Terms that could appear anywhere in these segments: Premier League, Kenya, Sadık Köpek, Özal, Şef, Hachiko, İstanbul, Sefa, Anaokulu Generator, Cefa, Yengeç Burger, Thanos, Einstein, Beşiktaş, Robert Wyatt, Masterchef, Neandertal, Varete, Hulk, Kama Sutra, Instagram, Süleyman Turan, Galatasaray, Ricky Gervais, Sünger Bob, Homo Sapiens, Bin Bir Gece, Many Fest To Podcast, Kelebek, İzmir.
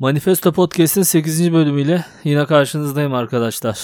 Many Fest To Podcast'in 8. bölümüyle yine karşınızdayım arkadaşlar.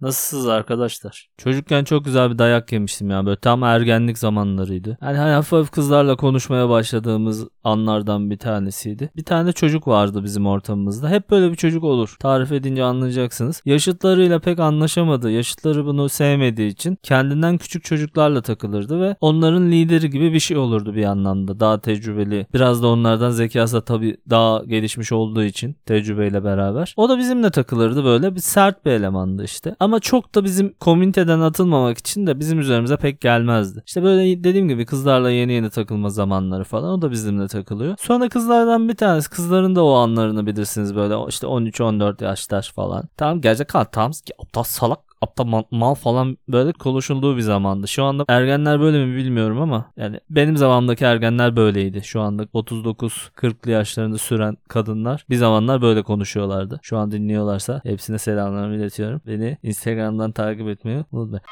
Nasılsınız arkadaşlar? Çocukken çok güzel bir dayak yemiştim ya. Böyle tam ergenlik zamanlarıydı. Yani hafif kızlarla konuşmaya başladığımız anlardan bir tanesiydi. Bir tane çocuk vardı bizim ortamımızda. Hep böyle bir çocuk olur. Tarif edince anlayacaksınız. Yaşıtlarıyla pek anlaşamadı. Yaşıtları bunu sevmediği için kendinden küçük çocuklarla takılırdı ve onların lideri gibi bir şey olurdu bir anlamda. Daha tecrübeli. Biraz da onlardan zekası da tabii daha gelişmiş olduğu için tecrübeyle beraber. O da bizimle takılırdı böyle. Bir sert bir elemandı işte. Ama çok da bizim komüniteden atılmamak için de bizim üzerimize pek gelmezdi. İşte böyle dediğim gibi kızlarla yeni takılma zamanları falan, o da bizimle takılıyor. Sonra kızlardan bir tanesi, kızların da o anlarını bilirsiniz böyle işte 13-14 yaşlar falan. Tamam gelecek ha, tamam aptal salak. Aptal mal falan böyle konuşulduğu bir zamandı. Şu anda ergenler böyle mi bilmiyorum ama yani benim zamanımdaki ergenler böyleydi. Şu anda 39-40'lı yaşlarında süren kadınlar bir zamanlar böyle konuşuyorlardı. Şu an dinliyorlarsa hepsine selamlarımı iletiyorum. Beni Instagram'dan takip etmeyi unutmayın.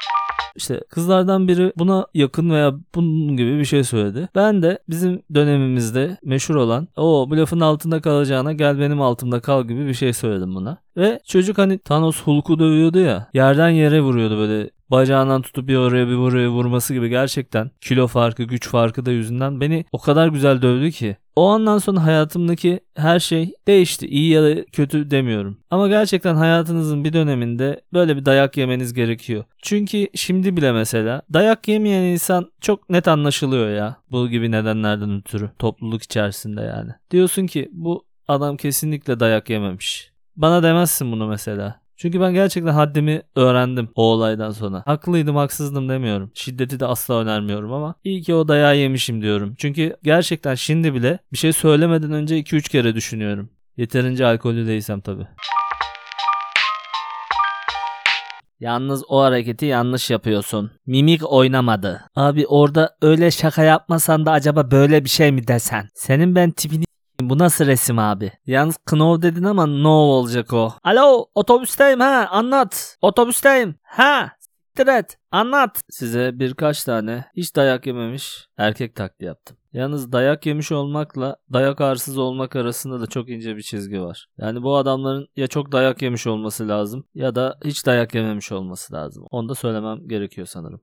İşte kızlardan biri buna yakın veya bunun gibi bir şey söyledi. Ben de bizim dönemimizde meşhur olan o bu lafın altında kalacağına gel benim altımda kal gibi bir şey söyledim buna. Ve çocuk hani Thanos Hulk'u dövüyordu ya, yerden yere vuruyordu böyle. Bacağından tutup bir oraya bir buraya vurması gibi, gerçekten kilo farkı, güç farkı da yüzünden beni o kadar güzel dövdü ki. O andan sonra hayatımdaki her şey değişti. İyi ya da kötü demiyorum. Ama gerçekten hayatınızın bir döneminde böyle bir dayak yemeniz gerekiyor. Çünkü şimdi bile mesela dayak yemeyen insan çok net anlaşılıyor ya. Bu gibi nedenlerden ötürü. Topluluk içerisinde yani. Diyorsun ki bu adam kesinlikle dayak yememiş. Bana demezsin bunu mesela. Çünkü ben gerçekten haddimi öğrendim o olaydan sonra. Haklıydım, haksızdım demiyorum. Şiddeti de asla önermiyorum ama iyi ki o dayağı yemişim diyorum. Çünkü gerçekten şimdi bile bir şey söylemeden önce 2-3 kere düşünüyorum. Yeterince alkollü değilsem tabii. Yalnız o hareketi yanlış yapıyorsun. Mimik oynamadı. Abi orada öyle şaka yapmasan da acaba böyle bir şey mi desen? Senin ben tipini... Bu nasıl resim abi? Yalnız Knov dedin ama no olacak o. Alo otobüsteyim ha, anlat. Otobüsteyim ha, siktir et, anlat. Size birkaç tane hiç dayak yememiş erkek taklidi yaptım. Yalnız dayak yemiş olmakla dayak arsız olmak arasında da çok ince bir çizgi var. Yani bu adamların ya çok dayak yemiş olması lazım ya da hiç dayak yememiş olması lazım. Onu da söylemem gerekiyor sanırım.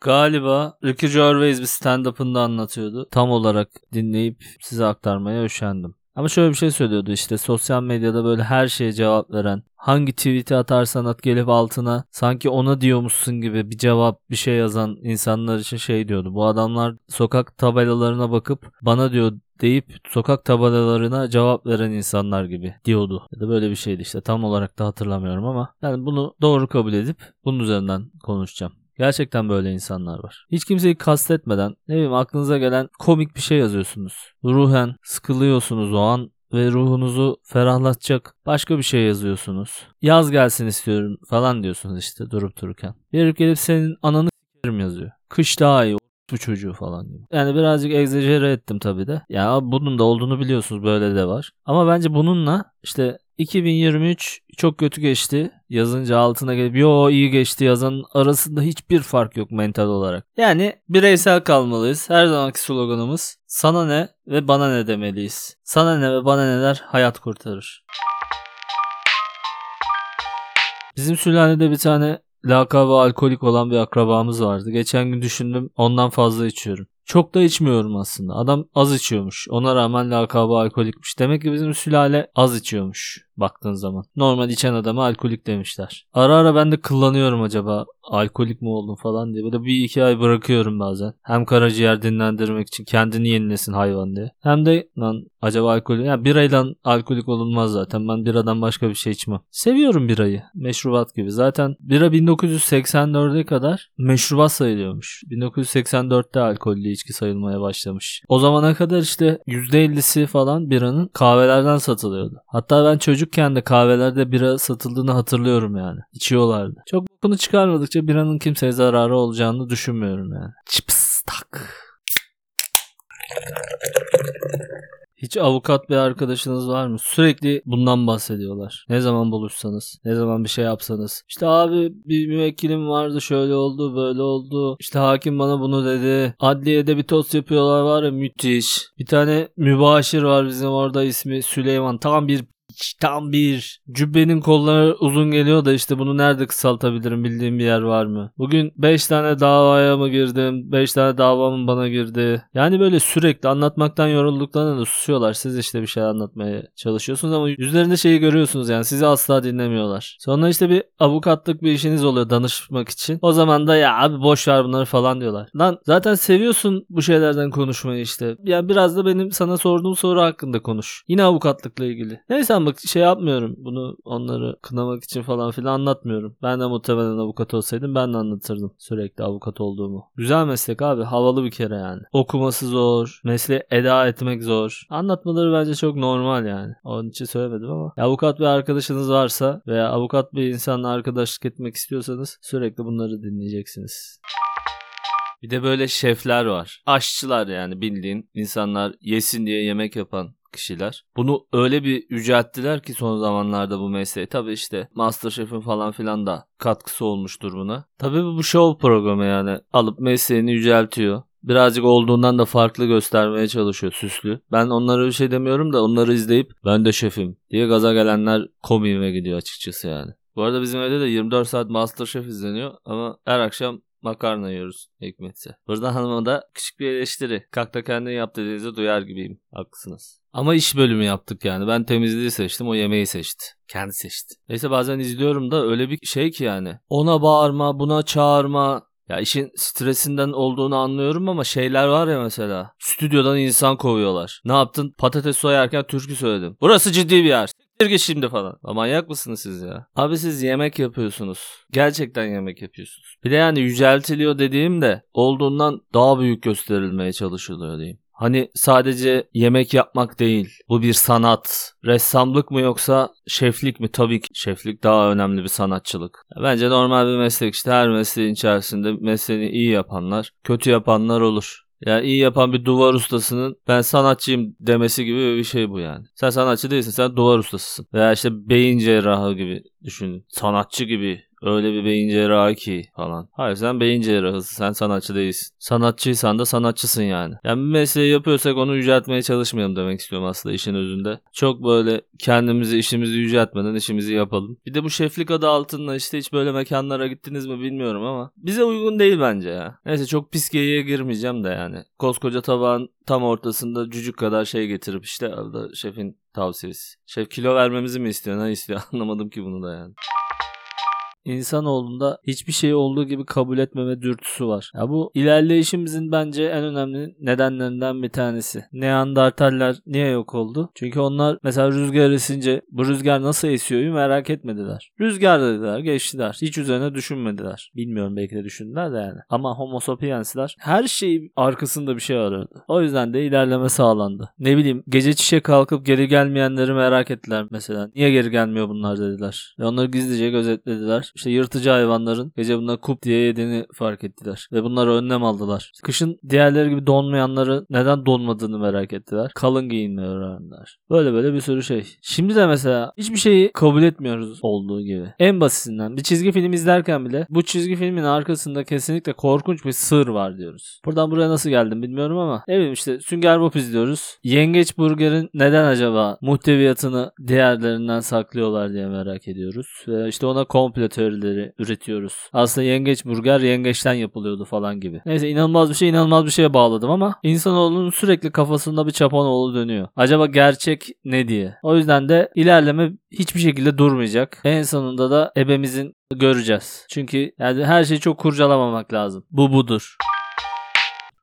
Galiba Ricky Gervais bir stand-up'ında anlatıyordu. Tam olarak dinleyip size aktarmaya üşendim. Ama şöyle bir şey söylüyordu işte, sosyal medyada böyle her şeye cevap veren, hangi tweet'i atarsan at gelip altına sanki ona diyormuşsun gibi bir cevap bir şey yazan insanlar için şey diyordu. Bu adamlar sokak tabelalarına bakıp bana diyor deyip sokak tabelalarına cevap veren insanlar gibi diyordu. Ya da böyle bir şeydi işte, tam olarak da hatırlamıyorum ama yani bunu doğru kabul edip bunun üzerinden konuşacağım. Gerçekten böyle insanlar var. Hiç kimseyi kastetmeden ne bileyim aklınıza gelen komik bir şey yazıyorsunuz. Ruhen sıkılıyorsunuz o an ve ruhunuzu ferahlatacak başka bir şey yazıyorsunuz. Yaz gelsin istiyorum falan diyorsunuz işte durup dururken. Bir gelip senin ananı s**erim yazıyor. Kış daha iyi bu çocuğu falan gibi. Yani birazcık egzajere ettim tabii de. Ya bunun da olduğunu biliyorsunuz, böyle de var. Ama bence bununla işte 2023 çok kötü geçti yazınca altına gelip yo iyi geçti yazanın arasında hiçbir fark yok mental olarak. Yani bireysel kalmalıyız. Her zamanki sloganımız sana ne ve bana ne demeliyiz. Sana ne ve bana neler hayat kurtarır. Bizim sülalede bir tane lakabı alkolik olan bir akrabamız vardı. Geçen gün düşündüm, ondan fazla içiyorum. Çok da içmiyorum aslında. Adam az içiyormuş. Ona rağmen lakabı alkolikmiş. Demek ki bizim sülale az içiyormuş baktığın zaman. Normal içen adama alkolik demişler. Ara ara ben de kullanıyorum, acaba alkolik mi oldum falan diye. Böyle bir iki ay bırakıyorum bazen. Hem karaciğer dinlendirmek için, kendini yenilesin hayvan diye. Hem de lan acaba alkolik. Ya birayla alkolik olunmaz zaten. Ben biradan başka bir şey içmem. Seviyorum birayı. Meşrubat gibi. Zaten bira 1984'e kadar meşrubat sayılıyormuş. 1984'te alkollü içki sayılmaya başlamış. O zamana kadar işte %50'si falan biranın kahvelerden satılıyordu. Hatta ben çocukken de kahvelerde bira satıldığını hatırlıyorum yani. İçiyorlardı. Çok bunu çıkarmadıkça biranın kimseye zararı olacağını düşünmüyorum yani. Çıps tak. Hiç avukat bir arkadaşınız var mı? Sürekli bundan bahsediyorlar. Ne zaman buluşsanız, ne zaman bir şey yapsanız. İşte abi bir müvekkilim vardı, şöyle oldu, böyle oldu. İşte hakim bana bunu dedi. Adliyede bir tost yapıyorlar var ya, müthiş. Bir tane mübaşir var bizim orada, ismi Süleyman. Tam bir cübbenin kolları uzun geliyor da işte bunu nerede kısaltabilirim, bildiğim bir yer var mı? Bugün 5 tane davaya mı girdim? 5 tane davamın bana girdi. Yani böyle sürekli anlatmaktan yorulduklarına da susuyorlar. Siz işte bir şey anlatmaya çalışıyorsunuz ama yüzlerinde şeyi görüyorsunuz, yani sizi asla dinlemiyorlar. Sonra işte bir avukatlık bir işiniz oluyor danışmak için. O zaman da ya abi boş ver bunları falan diyorlar. Lan zaten seviyorsun bu şeylerden konuşmayı işte. Ya biraz da benim sana sorduğum soru hakkında konuş. Yine avukatlıkla ilgili. Neyse, bak şey yapmıyorum, bunu onları kınamak için falan filan anlatmıyorum. Ben de muhtemelen avukat olsaydım ben de anlatırdım sürekli avukat olduğumu. Güzel meslek abi, havalı bir kere yani. Okuması zor, mesleği eda etmek zor. Anlatmaları bence çok normal yani. Onun için söylemedim ama. Avukat bir arkadaşınız varsa veya avukat bir insanla arkadaşlık etmek istiyorsanız sürekli bunları dinleyeceksiniz. Bir de böyle şefler var. Aşçılar, yani bildiğin insanlar yesin diye yemek yapan kişiler. Bunu öyle bir yücelttiler ki son zamanlarda bu mesleği. Tabii işte Masterchef'in falan filan da katkısı olmuştur buna. Tabii bu show programı yani alıp mesleğini yüceltiyor. Birazcık olduğundan da farklı göstermeye çalışıyor, süslü. Ben onlara bir şey demiyorum da onları izleyip ben de şefim diye gaza gelenler komiğime gidiyor açıkçası yani. Bu arada bizim evde de 24 saat Masterchef izleniyor ama her akşam makarna yiyoruz hikmetse. Buradan hanıma da küçük bir eleştiri. Kalk da kendin yap dediğinizi duyar gibiyim. Haklısınız. Ama iş bölümü yaptık yani. Ben temizliği seçtim, o yemeği seçti. Kendi seçti. Neyse, bazen izliyorum da öyle bir şey ki yani. Ona bağırma, buna çağırma. Ya işin stresinden olduğunu anlıyorum ama şeyler var ya mesela. Stüdyodan insan kovuyorlar. Ne yaptın? Patates soyarken türkü söyledim. Burası ciddi bir yer. Geç şimdi falan. Manyak mısınız siz ya? Abi siz yemek yapıyorsunuz. Gerçekten yemek yapıyorsunuz. Bir de yani yüceltiliyor dediğimde olduğundan daha büyük gösterilmeye çalışılıyor diyeyim. Hani sadece yemek yapmak değil. Bu bir sanat. Ressamlık mı yoksa şeflik mi? Tabii ki şeflik daha önemli bir sanatçılık. Bence normal bir meslek işte, her mesleğin içerisinde mesleğini iyi yapanlar, kötü yapanlar olur. Yani iyi yapan bir duvar ustasının ben sanatçıyım demesi gibi bir şey bu yani. Sen sanatçı değilsin, sen duvar ustasısın. Veya işte beyin cerrahı gibi düşünün. Sanatçı gibi, öyle bir beyin cerrahı ki falan. Hayır, sen beyin cerrahısın, sen sanatçı değilsin. Sanatçıysan da sanatçısın yani. Yani bir mesleği yapıyorsak onu yüceltmeye çalışmayalım demek istiyorum aslında işin özünde. Çok böyle kendimizi, işimizi yüceltmeden işimizi yapalım. Bir de bu şeflik adı altında işte hiç böyle mekanlara gittiniz mi bilmiyorum ama bize uygun değil bence ya. Neyse, çok pis geyiğe girmeyeceğim de yani. Koskoca tabağın tam ortasında cücük kadar şey getirip işte arada şefin tavsiyesi. Şef kilo vermemizi mi istiyor, ne istiyor anlamadım ki bunu da yani. İnsanoğlunda hiçbir şeyi olduğu gibi kabul etmeme dürtüsü var. Ya bu ilerleyişimizin bence en önemli nedenlerinden bir tanesi. Neandertaller niye yok oldu? Çünkü onlar mesela rüzgar esince bu rüzgar nasıl esiyor merak etmediler. Rüzgar dediler, geçtiler. Hiç üzerine düşünmediler. Bilmiyorum, belki de düşündüler de yani. Ama Homo Sapiens'ler her şeyin arkasında bir şey arıyordu. O yüzden de ilerleme sağlandı. Ne bileyim, gece çişe kalkıp geri gelmeyenleri merak ettiler mesela. Niye geri gelmiyor bunlar dediler. Ve onları gizlice gözetlediler. İşte yırtıcı hayvanların gece bunlar kup diye yediğini fark ettiler. Ve bunları önlem aldılar. Kışın diğerleri gibi donmayanları neden donmadığını merak ettiler. Kalın giyinmeyi öğrendiler. Böyle bir sürü şey. Şimdi de mesela hiçbir şeyi kabul etmiyoruz olduğu gibi. En basitinden bir çizgi film izlerken bile bu çizgi filmin arkasında kesinlikle korkunç bir sır var diyoruz. Buradan buraya nasıl geldim bilmiyorum ama ne bileyim işte Sünger Bob izliyoruz. Yengeç Burger'in neden acaba muhteviyatını diğerlerinden saklıyorlar diye merak ediyoruz. Ve işte ona komplo teorileri üretiyoruz. Aslında yengeç burger yengeçten yapılıyordu falan gibi. Neyse, inanılmaz bir şeye bağladım ama insanoğlunun sürekli kafasında bir çapanoğlu dönüyor. Acaba gerçek ne diye. O yüzden de ilerleme hiçbir şekilde durmayacak. En sonunda da ebemizin göreceğiz. Çünkü yani her şeyi çok kurcalamamak lazım. Bu budur.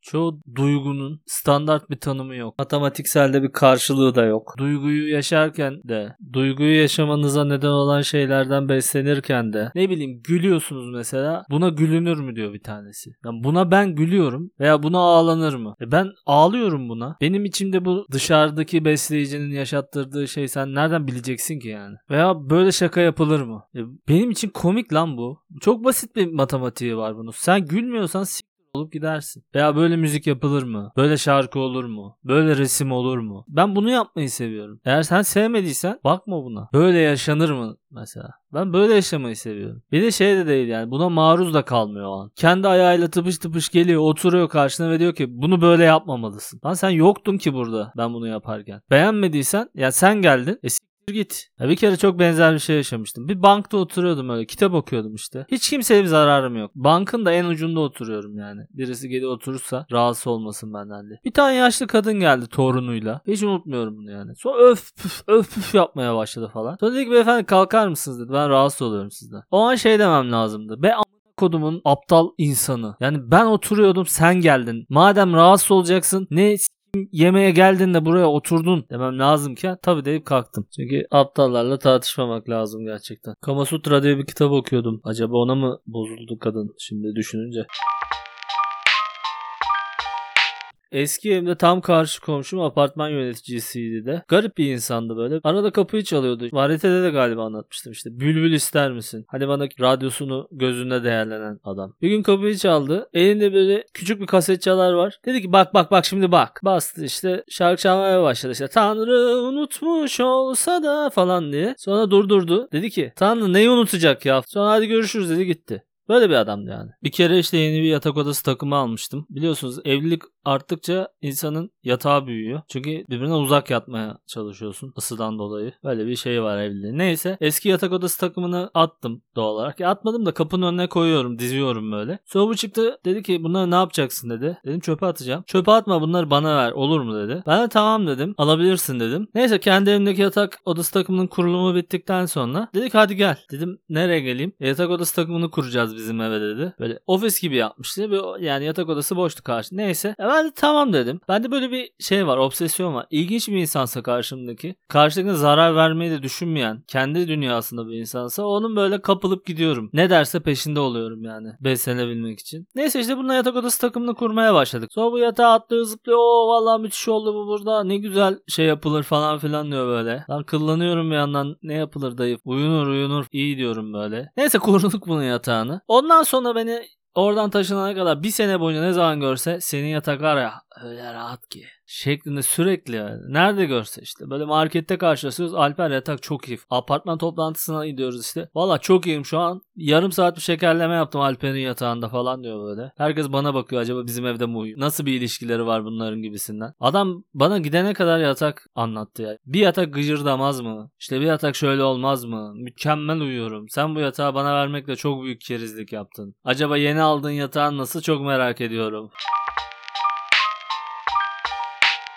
Çoğu duygunun standart bir tanımı yok. Matematikselde bir karşılığı da yok. Duyguyu yaşarken de, duyguyu yaşamanıza neden olan şeylerden beslenirken de, ne bileyim gülüyorsunuz mesela, buna gülünür mü diyor bir tanesi. Yani buna ben gülüyorum veya buna ağlanır mı? Ben ağlıyorum buna. Benim içimde bu dışarıdaki besleyicinin yaşattırdığı şey sen nereden bileceksin ki yani? Veya böyle şaka yapılır mı? Benim için komik lan bu. Çok basit bir matematiği var bunun. Sen gülmüyorsan olup gidersin. Veya böyle müzik yapılır mı? Böyle şarkı olur mu? Böyle resim olur mu? Ben bunu yapmayı seviyorum. Eğer sen sevmediysen bakma buna. Böyle yaşanır mı mesela? Ben böyle yaşamayı seviyorum. Bir de şey de değil yani, buna maruz da kalmıyor o an. Kendi ayağıyla tıpış tıpış geliyor, oturuyor karşına ve diyor ki bunu böyle yapmamalısın. Lan sen yoktun ki burada ben bunu yaparken. Beğenmediysen ya sen geldin. Git. Ya bir kere çok benzer bir şey yaşamıştım. Bir bankta oturuyordum öyle. Kitap okuyordum işte. Hiç kimseye bir zararım yok. Bankın da en ucunda oturuyorum yani. Birisi gelip oturursa rahatsız olmasın benden de. Bir tane yaşlı kadın geldi torunuyla. Hiç unutmuyorum bunu yani. Sonra öf püf öf püf yapmaya başladı falan. Sonra dedi ki beyefendi kalkar mısınız dedi. Ben rahatsız oluyorum sizden. O an şey demem lazımdı. Be kodumun aptal insanı. Yani ben oturuyordum sen geldin. Madem rahatsız olacaksın ne yemeğe geldin de buraya oturdun demem lazımken tabii deyip kalktım. Çünkü aptallarla tartışmamak lazım gerçekten. Kama Sutra diye bir kitap okuyordum. Acaba ona mı bozuldu kadın şimdi düşününce? Eski evimde tam karşı komşum apartman yöneticisiydi de. Garip bir insandı böyle. Arada kapıyı çalıyordu. Varete'de de galiba anlatmıştım işte. Bülbül ister misin? Hani bana radyosunu gözünde değerlenen adam. Bir gün kapıyı çaldı. Elinde böyle küçük bir kaset çalar var. Dedi ki bak bak bak şimdi bak. Bastı işte şarkı çalmaya başladı işte. Tanrı unutmuş olsa da falan diye. Sonra durdurdu. Dedi ki Tanrı neyi unutacak ya? Sonra hadi görüşürüz dedi gitti. Böyle bir adamdı yani. Bir kere işte yeni bir yatak odası takımı almıştım. Biliyorsunuz evlilik arttıkça insanın yatağı büyüyor. Çünkü birbirine uzak yatmaya çalışıyorsun ısıdan dolayı. Böyle bir şey var evliliğin. Neyse eski yatak odası takımını attım doğal olarak. Atmadım da kapının önüne koyuyorum, diziyorum böyle. Sonra bu çıktı dedi ki bunları ne yapacaksın dedi. Dedim çöpe atacağım. Çöpe atma bunları bana ver olur mu dedi. Ben de tamam dedim alabilirsin dedim. Neyse kendi evimdeki yatak odası takımının kurulumu bittikten sonra dedik hadi gel. Dedim nereye geleyim? Yatak odası takımını kuracağız bizim eve dedi. Böyle ofis gibi yapmıştı. Yani yatak odası boştu karşı. Neyse. Ben de tamam dedim. Bende böyle bir şey var. Obsesyon var. İlginç bir insansa karşımdaki. Karşıdakine zarar vermeyi de düşünmeyen. Kendi dünyasında bir insansa. Onun böyle kapılıp gidiyorum. Ne derse peşinde oluyorum yani. Beslenebilmek için. Neyse işte bununla yatak odası takımını kurmaya başladık. Sonra bu yatağa atlıyor zıplıyor. Oo vallahi müthiş oldu bu burada. Ne güzel şey yapılır falan filan diyor böyle. Lan kıllanıyorum bir yandan. Ne yapılır dayı? Uyunur. İyi diyorum böyle. Neyse kurduk bunun yatağını. Ondan sonra beni oradan taşınana kadar bir sene boyunca ne zaman görse senin yatak var ya öyle rahat ki şeklinde sürekli yani. Nerede görse işte böyle markette karşılaşıyoruz. Alper yatak çok iyi. Apartman toplantısına gidiyoruz işte. Valla çok iyiyim şu an. Yarım saat bir şekerleme yaptım Alper'in yatağında falan diyor böyle. Herkes bana bakıyor acaba bizim evde mi uyuyor? Nasıl bir ilişkileri var bunların gibisinden. Adam bana gidene kadar yatak anlattı ya. Bir yatak gıcırdamaz mı? İşte bir yatak şöyle olmaz mı? Mükemmel uyuyorum. Sen bu yatağı bana vermekle çok büyük kerizlik yaptın. Acaba yeni aldığın yatağın nasıl çok merak ediyorum.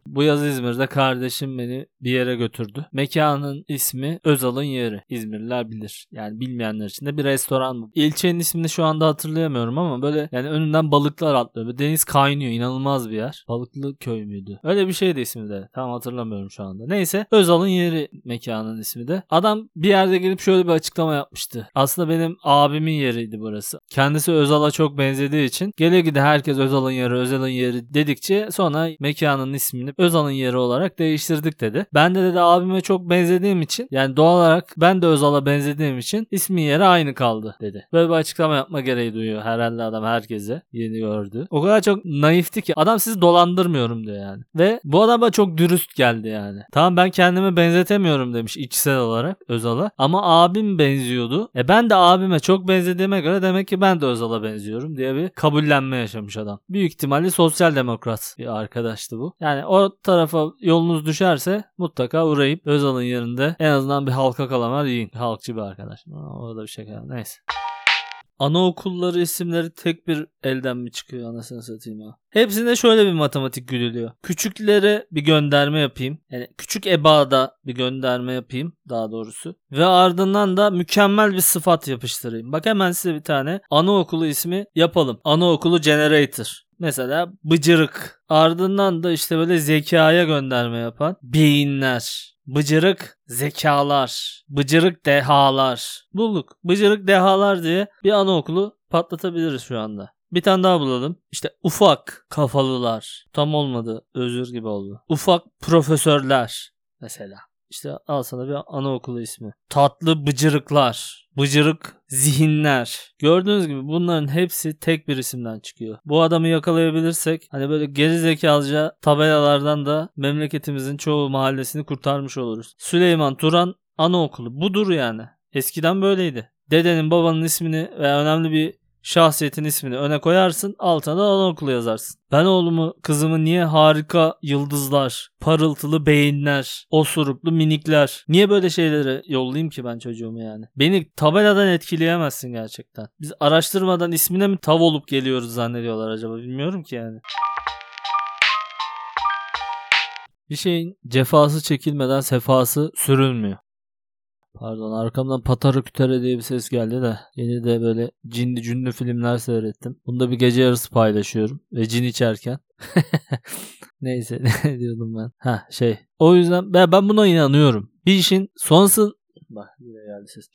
Bu yaz İzmir'de kardeşim beni bir yere götürdü. Mekanın ismi Özal'ın yeri. İzmirliler bilir. Yani bilmeyenler için de bir restoran bu. İlçenin ismini şu anda hatırlayamıyorum ama böyle yani önünden balıklar atlıyor. Deniz kaynıyor. İnanılmaz bir yer. Balıklı köy müydü? Öyle bir şeydi ismi de. Tam hatırlamıyorum şu anda. Neyse Özal'ın yeri mekanın ismi de. Adam bir yerde gelip şöyle bir açıklama yapmıştı. Aslında benim abimin yeriydi burası. Kendisi Özal'a çok benzediği için gele gide herkes Özal'ın yeri, Özal'ın yeri dedikçe sonra mekanın ismini Özal'ın yeri olarak değiştirdik dedi. Ben de dedi abime çok benzediğim için yani doğal olarak ben de Özal'a benzediğim için ismin yeri aynı kaldı dedi. Böyle bir açıklama yapma gereği duyuyor herhalde adam herkese yeni gördü. O kadar çok naifti ki adam sizi dolandırmıyorum diyor yani. Ve bu adam bana çok dürüst geldi yani. Tamam ben kendime benzetemiyorum demiş içsel olarak Özal'a ama abim benziyordu. Ben de abime çok benzediğime göre demek ki ben de Özal'a benziyorum diye bir kabullenme yaşamış adam. Büyük ihtimalle sosyal demokrat bir arkadaştı bu. Yani o tarafa yolunuz düşerse mutlaka uğrayıp Özal'ın yerinde en azından bir halka kalamar yiyin. Halkçı bir arkadaş. Orada bir şey kaldı. Neyse. Anaokulları isimleri tek bir elden mi çıkıyor anasını satayım ya. Hepsinde şöyle bir matematik güdülüyor. Küçüklere bir gönderme yapayım. Yani küçük ebada bir gönderme yapayım daha doğrusu. Ve ardından da mükemmel bir sıfat yapıştırayım. Bak hemen size bir tane anaokulu ismi yapalım. Anaokulu generator. Mesela bıcırık. Ardından da işte böyle zekaya gönderme yapan beyinler. Bıcırık zekalar. Bıcırık dehalar. Bulduk. Bıcırık dehalar diye bir anaokulu patlatabiliriz şu anda. Bir tane daha bulalım. İşte ufak kafalılar. Tam olmadı. Özür gibi oldu. Ufak profesörler mesela. İşte al sana bir anaokulu ismi. Tatlı bıcırıklar, bıcırık zihinler. Gördüğünüz gibi bunların hepsi tek bir isimden çıkıyor. Bu adamı yakalayabilirsek hani böyle gerizekalıca tabelalardan da memleketimizin çoğu mahallesini kurtarmış oluruz. Süleyman Turan anaokulu budur yani. Eskiden böyleydi. Dedenin babanın ismini veya önemli bir şahsiyetin ismini öne koyarsın, altına da anaokulu yazarsın. Ben oğlumu, kızımı niye harika yıldızlar, parıltılı beyinler, osuruklu minikler, niye böyle şeylere yollayayım ki ben çocuğumu yani? Beni tabeladan etkileyemezsin gerçekten. Biz araştırmadan ismine mi tav olup geliyoruz zannediyorlar acaba, bilmiyorum ki yani. Bir şeyin cefası çekilmeden sefası sürülmüyor. Pardon, arkamdan patarı kütere diye bir ses geldi de yeni de böyle cinli cünlü filmler seyrettim. Bunu da bir gece yarısı paylaşıyorum ve cin içerken. Neyse, ne diyordum ben? O yüzden ben buna inanıyorum. Bir işin sonrası... Bak yine geldi ses.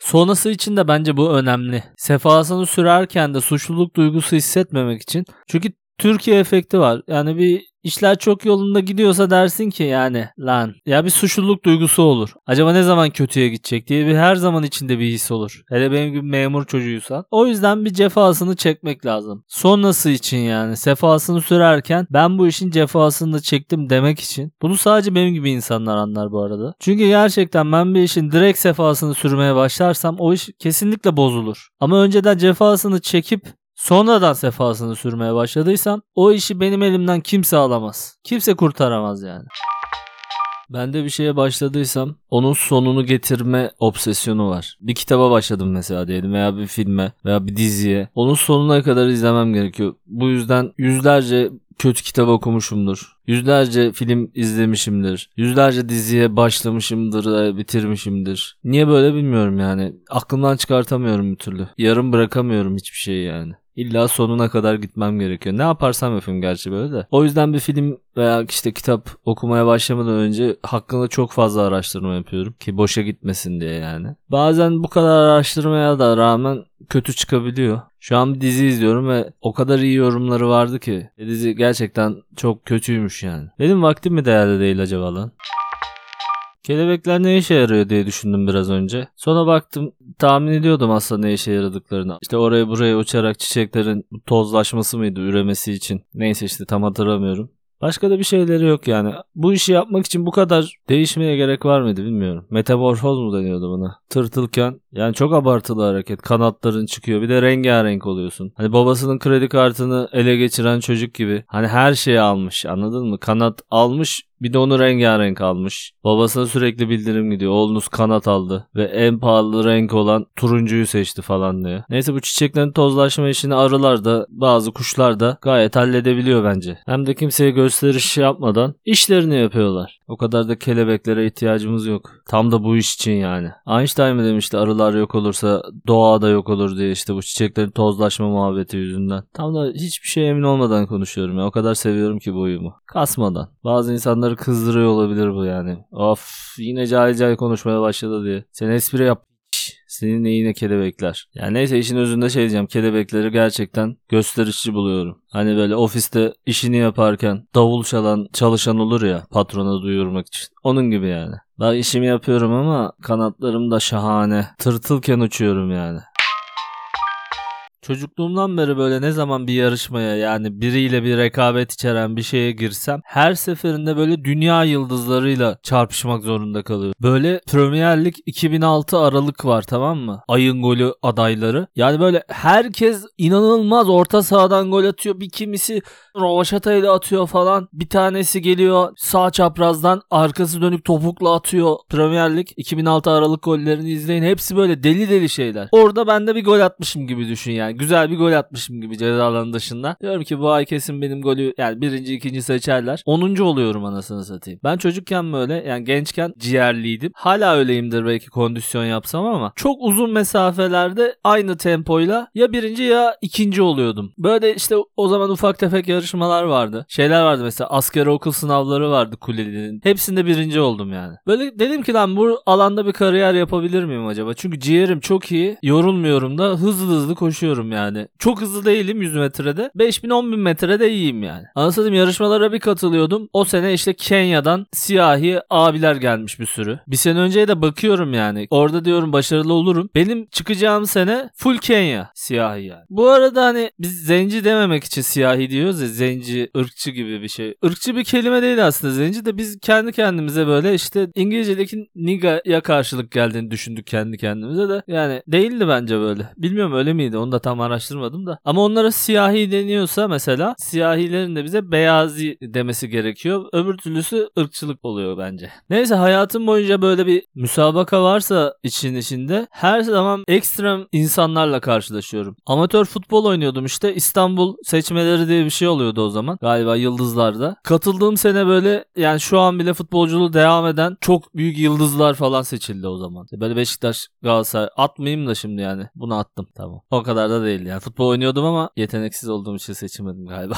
Sonrası için de bence bu önemli. Sefasını sürerken de suçluluk duygusu hissetmemek için. Çünkü Türkiye efekti var. Yani bir... İşler çok yolunda gidiyorsa dersin ki yani lan ya bir suçluluk duygusu olur. Acaba ne zaman kötüye gidecek diye bir her zaman içinde bir his olur. Hele benim gibi memur çocuğuysan. O yüzden bir cefasını çekmek lazım. Sonrası için yani sefasını sürerken ben bu işin cefasını da çektim demek için. Bunu sadece benim gibi insanlar anlar bu arada. Çünkü gerçekten ben bir işin direkt sefasını sürmeye başlarsam o iş kesinlikle bozulur. Ama önceden cefasını çekip sonradan sefasını sürmeye başladıysam o işi benim elimden kimse alamaz. Kimse kurtaramaz yani. Ben de bir şeye başladıysam onun sonunu getirme obsesyonu var. Bir kitaba başladım mesela diyelim veya bir filme veya bir diziye. Onun sonuna kadar izlemem gerekiyor. Bu yüzden yüzlerce kötü kitap okumuşumdur. Yüzlerce film izlemişimdir. Yüzlerce diziye başlamışımdır, bitirmişimdir. Niye böyle bilmiyorum yani. Aklımdan çıkartamıyorum bir türlü. Yarım bırakamıyorum hiçbir şeyi yani. İlla sonuna kadar gitmem gerekiyor. Ne yaparsam yapayım gerçi böyle de. O yüzden bir film veya işte kitap okumaya başlamadan önce hakkında çok fazla araştırma yapıyorum. Ki boşa gitmesin diye yani. Bazen bu kadar araştırmaya da rağmen kötü çıkabiliyor. Şu an bir dizi izliyorum ve o kadar iyi yorumları vardı ki. Dizi gerçekten çok kötüymüş yani. Benim vaktim mi değerli değil acaba lan? Kelebekler ne işe yarıyor diye düşündüm biraz önce. Sonra baktım, tahmin ediyordum aslında ne işe yaradıklarını. İşte oraya buraya uçarak çiçeklerin tozlaşması mıydı, üremesi için. Neyse işte tam hatırlamıyorum. Başka da bir şeyleri yok yani. Bu işi yapmak için bu kadar değişmeye gerek var mıydı bilmiyorum. Metamorfoz mu deniyordu buna? Tırtılken yani çok abartılı hareket. Kanatların çıkıyor. Bir de rengarenk oluyorsun. Hani babasının kredi kartını ele geçiren çocuk gibi. Hani her şeyi almış, anladın mı? Kanat almış, bir de onu rengarenk almış. Babasına sürekli bildirim gidiyor. Oğlunuz kanat aldı ve en pahalı renk olan turuncuyu seçti falan diye. Neyse bu çiçeklerin tozlaşma işini arılar da bazı kuşlar da gayet halledebiliyor bence. Hem de kimseye gösteriş yapmadan işlerini yapıyorlar. O kadar da kelebeklere ihtiyacımız yok. Tam da bu iş için yani. Einstein mi demişti arılar yok olursa doğa da yok olur diye, işte bu çiçeklerin tozlaşma muhabbeti yüzünden. Tam da hiçbir şeye emin olmadan konuşuyorum ya. O kadar seviyorum ki bu uyumu. Kasmadan. Bazı insanları kızdırıyor olabilir bu yani. Of yine cahil cahil konuşmaya başladı diye. Sen espri yap. Senin neyine kelebekler. Yani neyse işin özünde şey diyeceğim. Kelebekleri gerçekten gösterişçi buluyorum. Hani böyle ofiste işini yaparken davul çalan çalışan olur ya patrona duyurmak için. Onun gibi yani. Ben işimi yapıyorum ama kanatlarım da şahane. Tırtılken uçuyorum yani. Çocukluğumdan beri böyle ne zaman bir yarışmaya yani biriyle bir rekabet içeren bir şeye girsem her seferinde böyle dünya yıldızlarıyla çarpışmak zorunda kalıyorum. Böyle Premier League 2006 Aralık var, tamam mı? Ayın golü adayları. Yani böyle herkes inanılmaz orta sahadan gol atıyor. Bir kimisi rovaşatayla atıyor falan. Bir tanesi geliyor sağ çaprazdan arkası dönük topukla atıyor. Premier League 2006 Aralık gollerini izleyin. Hepsi böyle deli deli şeyler. Orada ben de bir gol atmışım gibi düşün yani. Güzel bir gol atmışım gibi ceza alanı dışında. Diyorum ki bu ay kesin benim golü yani birinci ikinci seçerler. 10. oluyorum anasını satayım. Ben çocukken böyle yani gençken ciğerliydim. Hala öyleyimdir belki kondisyon yapsam ama çok uzun mesafelerde aynı tempoyla ya birinci ya ikinci oluyordum. Böyle işte o zaman ufak tefek yarışmalar vardı. Şeyler vardı mesela askeri okul sınavları vardı kulelinin. Hepsinde birinci oldum yani. Böyle dedim ki lan bu alanda bir kariyer yapabilir miyim acaba? Çünkü ciğerim çok iyi. Yorulmuyorum da hızlı hızlı koşuyorum. yiyorum yani. Çok hızlı değilim 100 metrede. 5000-10.000 metrede yiyeyim yani. Anlatayım, yarışmalara bir katılıyordum. O sene işte Kenya'dan siyahi abiler gelmiş bir sürü. Bir sene önceye de bakıyorum yani. Orada diyorum başarılı olurum. Benim çıkacağım sene full Kenya siyahi yani. Bu arada hani biz zenci dememek için siyahi diyoruz ya. Zenci, ırkçı gibi bir şey. Irkçı bir kelime değil aslında zenci de, biz kendi kendimize böyle işte İngilizce'deki niga'ya karşılık geldiğini düşündük kendi kendimize de. Yani değildi bence böyle. Bilmiyorum öyle miydi? Onu da tam araştırmadım da. Ama onlara siyahi deniyorsa mesela, siyahilerin de bize beyazi demesi gerekiyor. Öbür türlüsü ırkçılık oluyor bence. Neyse, hayatım boyunca böyle bir müsabaka varsa için içinde her zaman ekstrem insanlarla karşılaşıyorum. Amatör futbol oynuyordum işte. İstanbul seçmeleri diye bir şey oluyordu o zaman. Galiba yıldızlarda. Katıldığım sene böyle yani şu an bile futbolculuğu devam eden çok büyük yıldızlar falan seçildi o zaman. Böyle Beşiktaş, Galatasaray, atmayayım da şimdi yani. Bunu attım, tamam. O kadar da değil yani. Futbol oynuyordum ama yeteneksiz olduğum için seçilmedim galiba.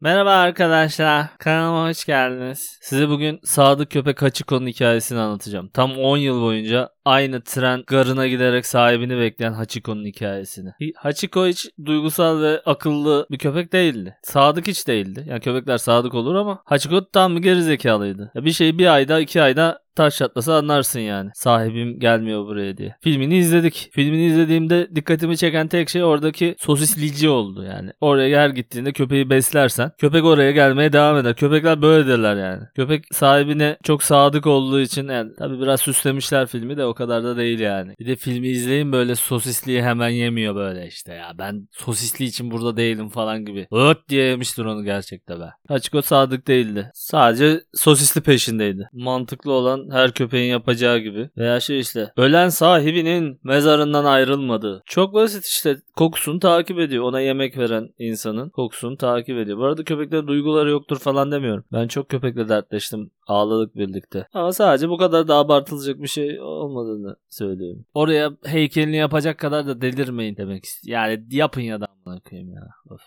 Merhaba arkadaşlar. Kanalıma hoş geldiniz. Size bugün Sadık Köpek Hachiko'nun hikayesini anlatacağım. Tam 10 yıl boyunca aynı tren garına giderek sahibini bekleyen Hachiko'nun hikayesini. Hachiko hiç duygusal ve akıllı bir köpek değildi. Sadık hiç değildi. Yani köpekler sadık olur ama Hachiko tam bir gerizekalıydı. Bir şeyi bir ayda, iki ayda taş çatlasa anlarsın yani. Sahibim gelmiyor buraya diye. Filmini izledik. Filmini izlediğimde dikkatimi çeken tek şey oradaki sosislici oldu yani. Oraya her gittiğinde köpeği beslersen köpek oraya gelmeye devam eder. Köpekler böyledirler yani. Köpek sahibine çok sadık olduğu için yani, tabii biraz süslemişler filmi de o kadar da değil yani. Bir de filmi izleyin böyle sosisliği hemen yemiyor böyle işte ya. Ben sosisli için burada değilim falan gibi. Öt diye yemiştir onu gerçekten be. Hachiko sadık değildi. Sadece sosisli peşindeydi. Mantıklı olan her köpeğin yapacağı gibi. Veya şey işte, ölen sahibinin mezarından ayrılmadı. Çok basit işte, kokusunu takip ediyor. Ona yemek veren insanın kokusunu takip ediyor. Bu arada köpeklerin duyguları yoktur falan demiyorum. Ben çok köpekle dertleştim. Ağladık birlikte. Ama sadece bu kadar da abartılacak bir şey olmadığını söylüyorum. Oraya heykelini yapacak kadar da delirmeyin demek istiyorum. Yani yapın ya da amına koyayım ya. Of.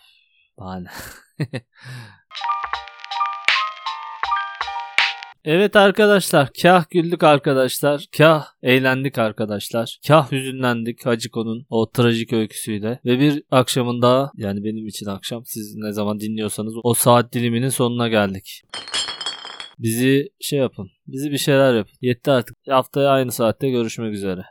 Bahane. Evet arkadaşlar, kah güldük arkadaşlar, kah eğlendik arkadaşlar, kah hüzünlendik Hachiko'nun o trajik öyküsüyle ve bir akşamın daha, yani benim için akşam, siz ne zaman dinliyorsanız o saat diliminin sonuna geldik. Bizi bir şeyler yapın, yetti artık, haftaya aynı saatte görüşmek üzere.